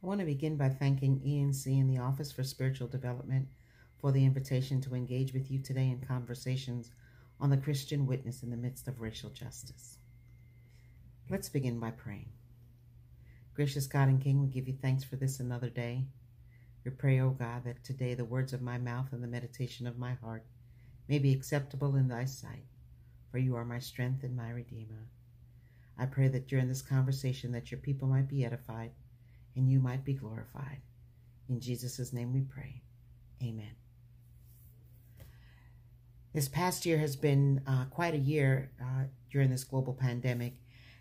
I want to begin by thanking ENC and the Office for Spiritual Development for the invitation to engage with you today in conversations on the Christian witness in the midst of racial justice. Let's begin by praying. Gracious God and King, we give you thanks for this another day. We pray, O God, that today the words of my mouth and the meditation of my heart may be acceptable in thy sight, for you are my strength and my Redeemer. I pray that during this conversation that your people might be edified and you might be glorified. In Jesus' name we pray. Amen. This past year has been quite a year during this global pandemic,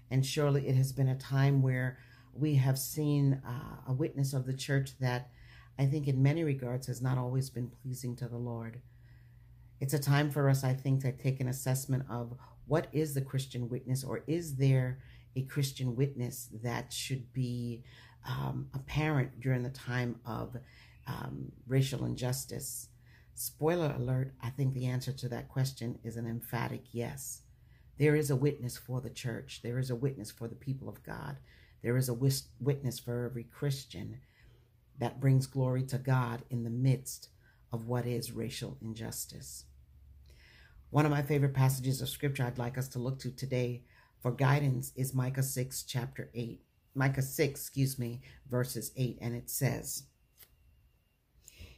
and surely it has been a time where we have seen a witness of the church that I think in many regards has not always been pleasing to the Lord. It's a time for us, I think, to take an assessment of what is the Christian witness, or is there a Christian witness that should be apparent during the time of racial injustice? Spoiler alert, I think the answer to that question is an emphatic yes. There is a witness for the church. There is a witness for the people of God. There is a witness for every Christian that brings glory to God in the midst of what is racial injustice. One of my favorite passages of scripture I'd like us to look to today for guidance is Micah 6, verses 8, and it says,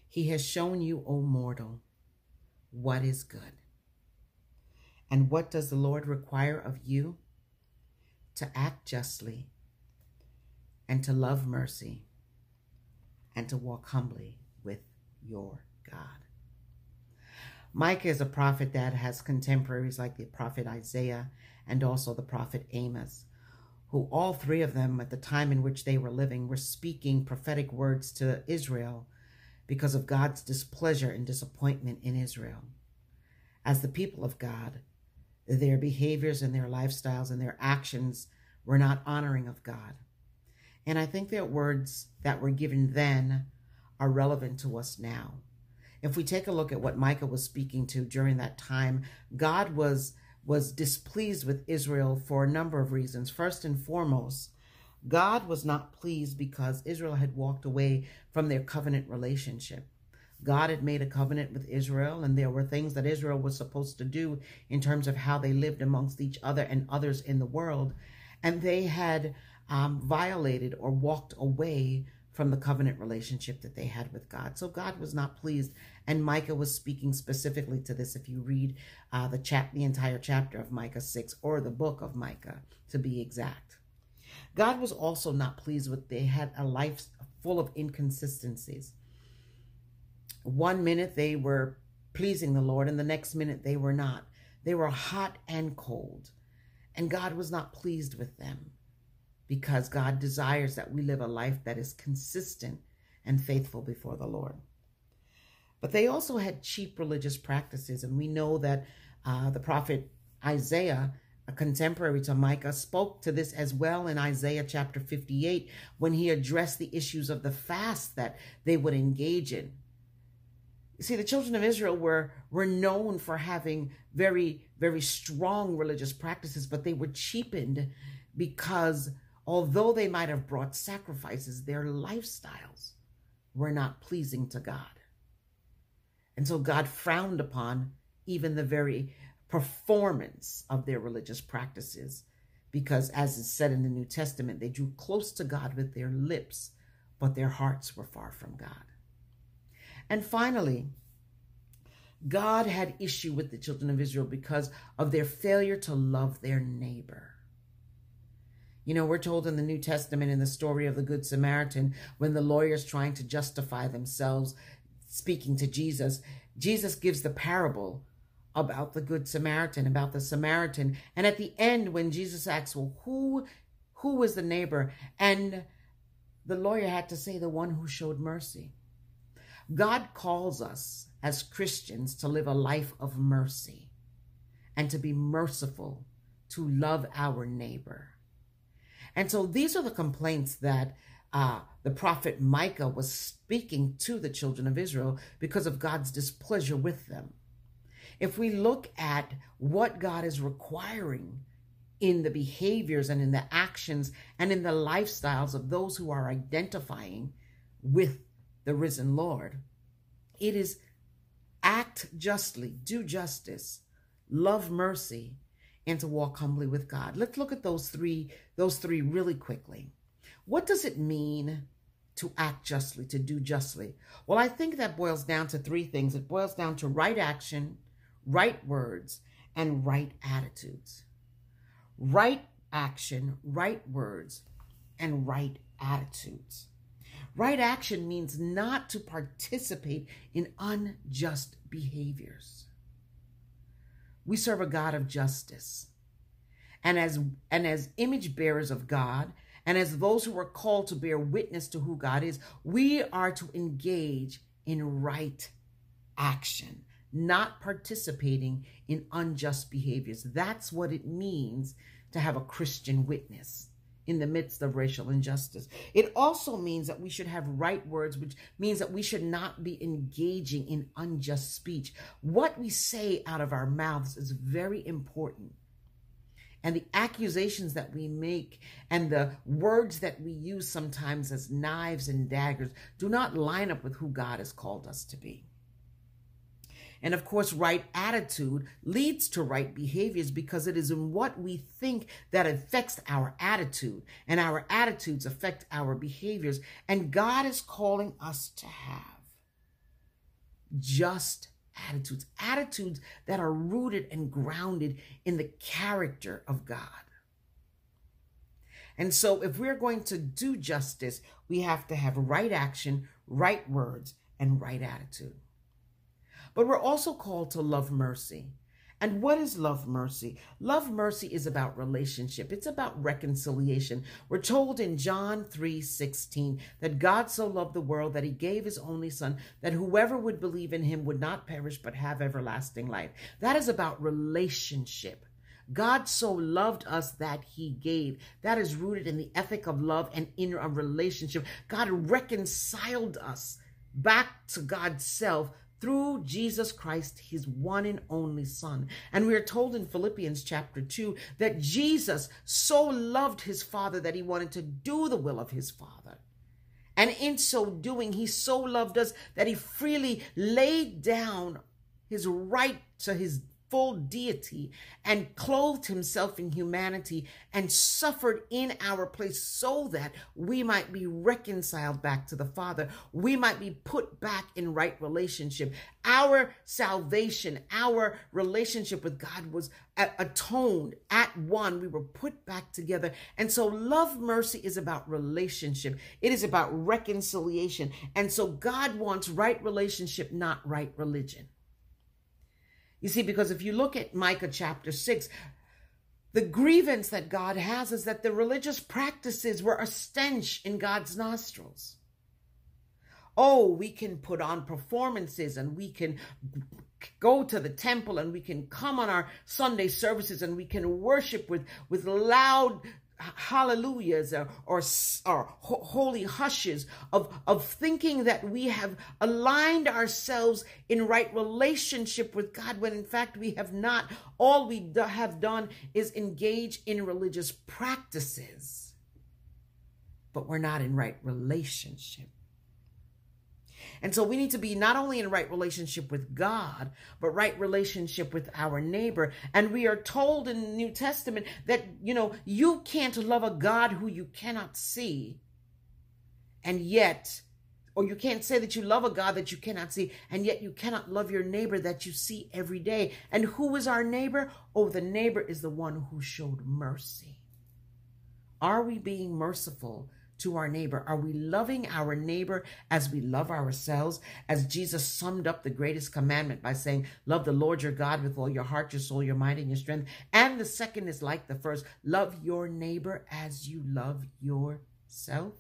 "He has shown you, O mortal, what is good. And what does the Lord require of you? To act justly, and to love mercy, and to walk humbly with your God." Micah is a prophet that has contemporaries like the prophet Isaiah and also the prophet Amos, who all three of them at the time in which they were living were speaking prophetic words to Israel because of God's displeasure and disappointment in Israel. As the people of God, their behaviors and their lifestyles and their actions were not honoring of God. And I think their words that were given then are relevant to us now. If we take a look at what Micah was speaking to during that time, God was displeased with Israel for a number of reasons. First and foremost, God was not pleased because Israel had walked away from their covenant relationship. God had made a covenant with Israel, and there were things that Israel was supposed to do in terms of how they lived amongst each other and others in the world. And they had violated or walked away from the covenant relationship that they had with God. So God was not pleased. And Micah was speaking specifically to this. If you read the entire chapter of Micah 6, or the book of Micah, to be exact. God was also not pleased with, they had a life full of inconsistencies. One minute they were pleasing the Lord, and the next minute they were not. They were hot and cold, and God was not pleased with them, because God desires that we live a life that is consistent and faithful before the Lord. But they also had cheap religious practices, and we know that the prophet Isaiah, a contemporary to Micah, spoke to this as well in Isaiah chapter 58 when he addressed the issues of the fast that they would engage in. You see, the children of Israel were known for having very, very strong religious practices, but they were cheapened because although they might have brought sacrifices, their lifestyles were not pleasing to God. And so God frowned upon even the very performance of their religious practices, because as is said in the New Testament, they drew close to God with their lips, but their hearts were far from God. And finally, God had issue with the children of Israel because of their failure to love their neighbor. You know, we're told in the New Testament in the story of the Good Samaritan, when the lawyers trying to justify themselves speaking to Jesus, Jesus gives the parable about the Good Samaritan, about the Samaritan. And at the end, when Jesus asks, well, who was the neighbor? And the lawyer had to say, the one who showed mercy. God calls us as Christians to live a life of mercy and to be merciful, to love our neighbor. And so these are the complaints that the prophet Micah was speaking to the children of Israel because of God's displeasure with them. If we look at what God is requiring in the behaviors and in the actions and in the lifestyles of those who are identifying with the risen Lord. It is act justly, do justice, love mercy, and to walk humbly with God. Let's look at those three really quickly. What does it mean to act justly, to do justly? Well, I think that boils down to three things. It boils down to right action, right words, and right attitudes. Right action, right words, and right attitudes. Right action means not to participate in unjust behaviors. We serve a God of justice. And as image bearers of God, and as those who are called to bear witness to who God is, we are to engage in right action, not participating in unjust behaviors. That's what it means to have a Christian witness in the midst of racial injustice. It also means that we should have right words, which means that we should not be engaging in unjust speech. What we say out of our mouths is very important. And the accusations that we make and the words that we use sometimes as knives and daggers do not line up with who God has called us to be. And of course, right attitude leads to right behaviors, because it is in what we think that affects our attitude, and our attitudes affect our behaviors. And God is calling us to have just attitudes, attitudes that are rooted and grounded in the character of God. And so if we're going to do justice, we have to have right action, right words, and right attitude. But we're also called to love mercy. And what is love mercy? Love mercy is about relationship. It's about reconciliation. We're told in John 3:16 that God so loved the world that he gave his only son, that whoever would believe in him would not perish but have everlasting life. That is about relationship. God so loved us that he gave. That is rooted in the ethic of love and in a relationship. God reconciled us back to God's self through Jesus Christ, his one and only son. And we are told in Philippians chapter 2 that Jesus so loved his Father that he wanted to do the will of his Father. And in so doing, he so loved us that he freely laid down his right to his full deity and clothed himself in humanity and suffered in our place so that we might be reconciled back to the Father. We might be put back in right relationship. Our salvation, our relationship with God was atoned at one. We were put back together. And so love mercy is about relationship. It is about reconciliation. And so God wants right relationship, not right religion. You see, because if you look at Micah chapter 6, the grievance that God has is that the religious practices were a stench in God's nostrils. Oh, we can put on performances, and we can go to the temple, and we can come on our Sunday services, and we can worship with loud hallelujahs or holy hushes of thinking that we have aligned ourselves in right relationship with God, when in fact we have not. All we have done is engage in religious practices, but we're not in right relationship. And so we need to be not only in right relationship with God, but right relationship with our neighbor. And we are told in the New Testament that, you can't love a God who you cannot see, and yet, or you can't say that you love a God that you cannot see, and yet you cannot love your neighbor that you see every day. And who is our neighbor? Oh, the neighbor is the one who showed mercy. Are we being merciful to our neighbor? Are we loving our neighbor as we love ourselves? As Jesus summed up the greatest commandment by saying, love the Lord your God with all your heart, your soul, your mind, and your strength. And the second is like the first, love your neighbor as you love yourself.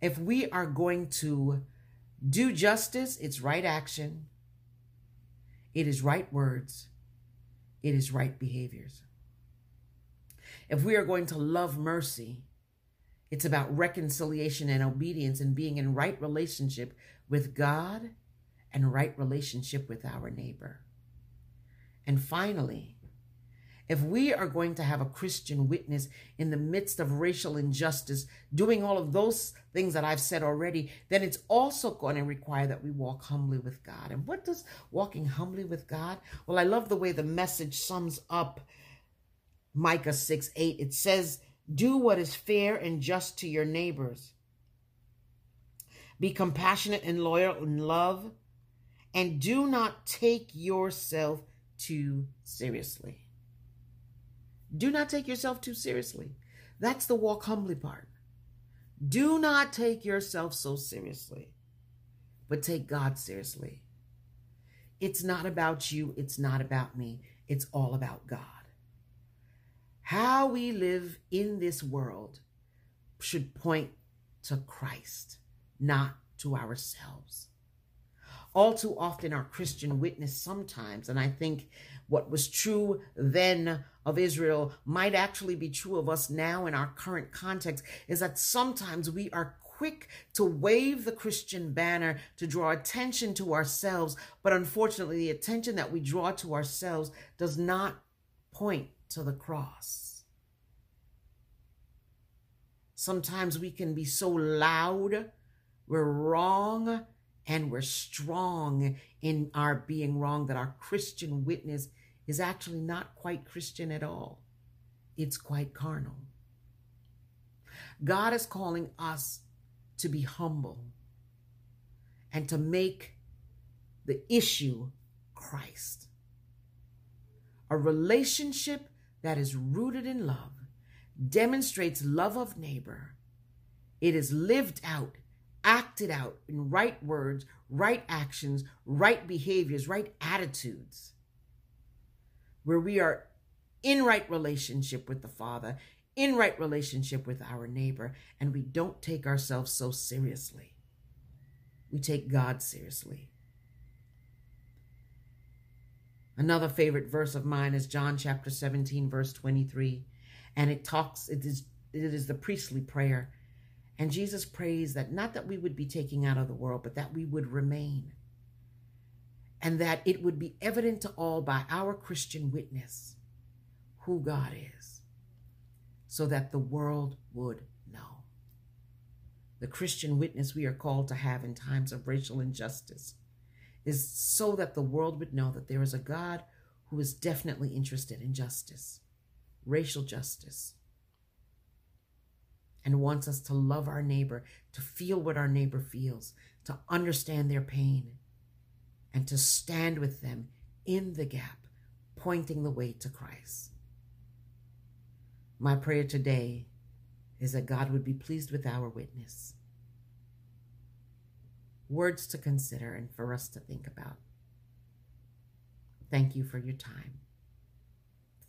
If we are going to do justice, it's right action, it is right words, it is right behaviors. If we are going to love mercy, it's about reconciliation and obedience and being in right relationship with God and right relationship with our neighbor. And finally, If we are going to have a Christian witness in the midst of racial injustice, doing all of those things that I've said already, then it's also going to require that we walk humbly with God. And what does walking humbly with God? Well, I love the way the Message sums up Micah 6:8. It says, do what is fair and just to your neighbors. Be compassionate and loyal in love, and do not take yourself too seriously. Do not take yourself too seriously. That's the walk humbly part. Do not take yourself so seriously, but take God seriously. It's not about you. It's not about me. It's all about God. How we live in this world should point to Christ, not to ourselves. All too often, our Christian witness sometimes, and I think what was true then of Israel might actually be true of us now in our current context, is that sometimes we are quick to wave the Christian banner to draw attention to ourselves, but unfortunately, the attention that we draw to ourselves does not point to the cross. Sometimes we can be so loud, we're wrong, and we're strong in our being wrong that our Christian witness is actually not quite Christian at all. It's quite carnal. God is calling us to be humble and to make the issue Christ. A relationship that is rooted in love demonstrates love of neighbor. It is lived out, acted out in right words, right actions, right behaviors, right attitudes, where we are in right relationship with the Father, in right relationship with our neighbor, and we don't take ourselves so seriously. We take God seriously. Another favorite verse of mine is John chapter 17, verse 23, and it is the priestly prayer. And Jesus prays that not that we would be taken out of the world, but that we would remain. And that it would be evident to all by our Christian witness who God is, so that the world would know. The Christian witness we are called to have in times of racial injustice is so that the world would know that there is a God who is definitely interested in justice, racial justice, and wants us to love our neighbor, to feel what our neighbor feels, to understand their pain, and to stand with them in the gap, pointing the way to Christ. My prayer today is that God would be pleased with our witness. Words to consider and for us to think about. Thank you for your time.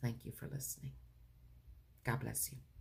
Thank you for listening. God bless you.